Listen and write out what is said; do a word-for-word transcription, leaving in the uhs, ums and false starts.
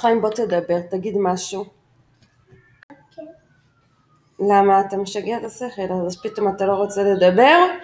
חיים, בוא תדבר, תגיד משהו. למה? אתה משגע את השכל, אז פתאום אתה לא רוצה לדבר?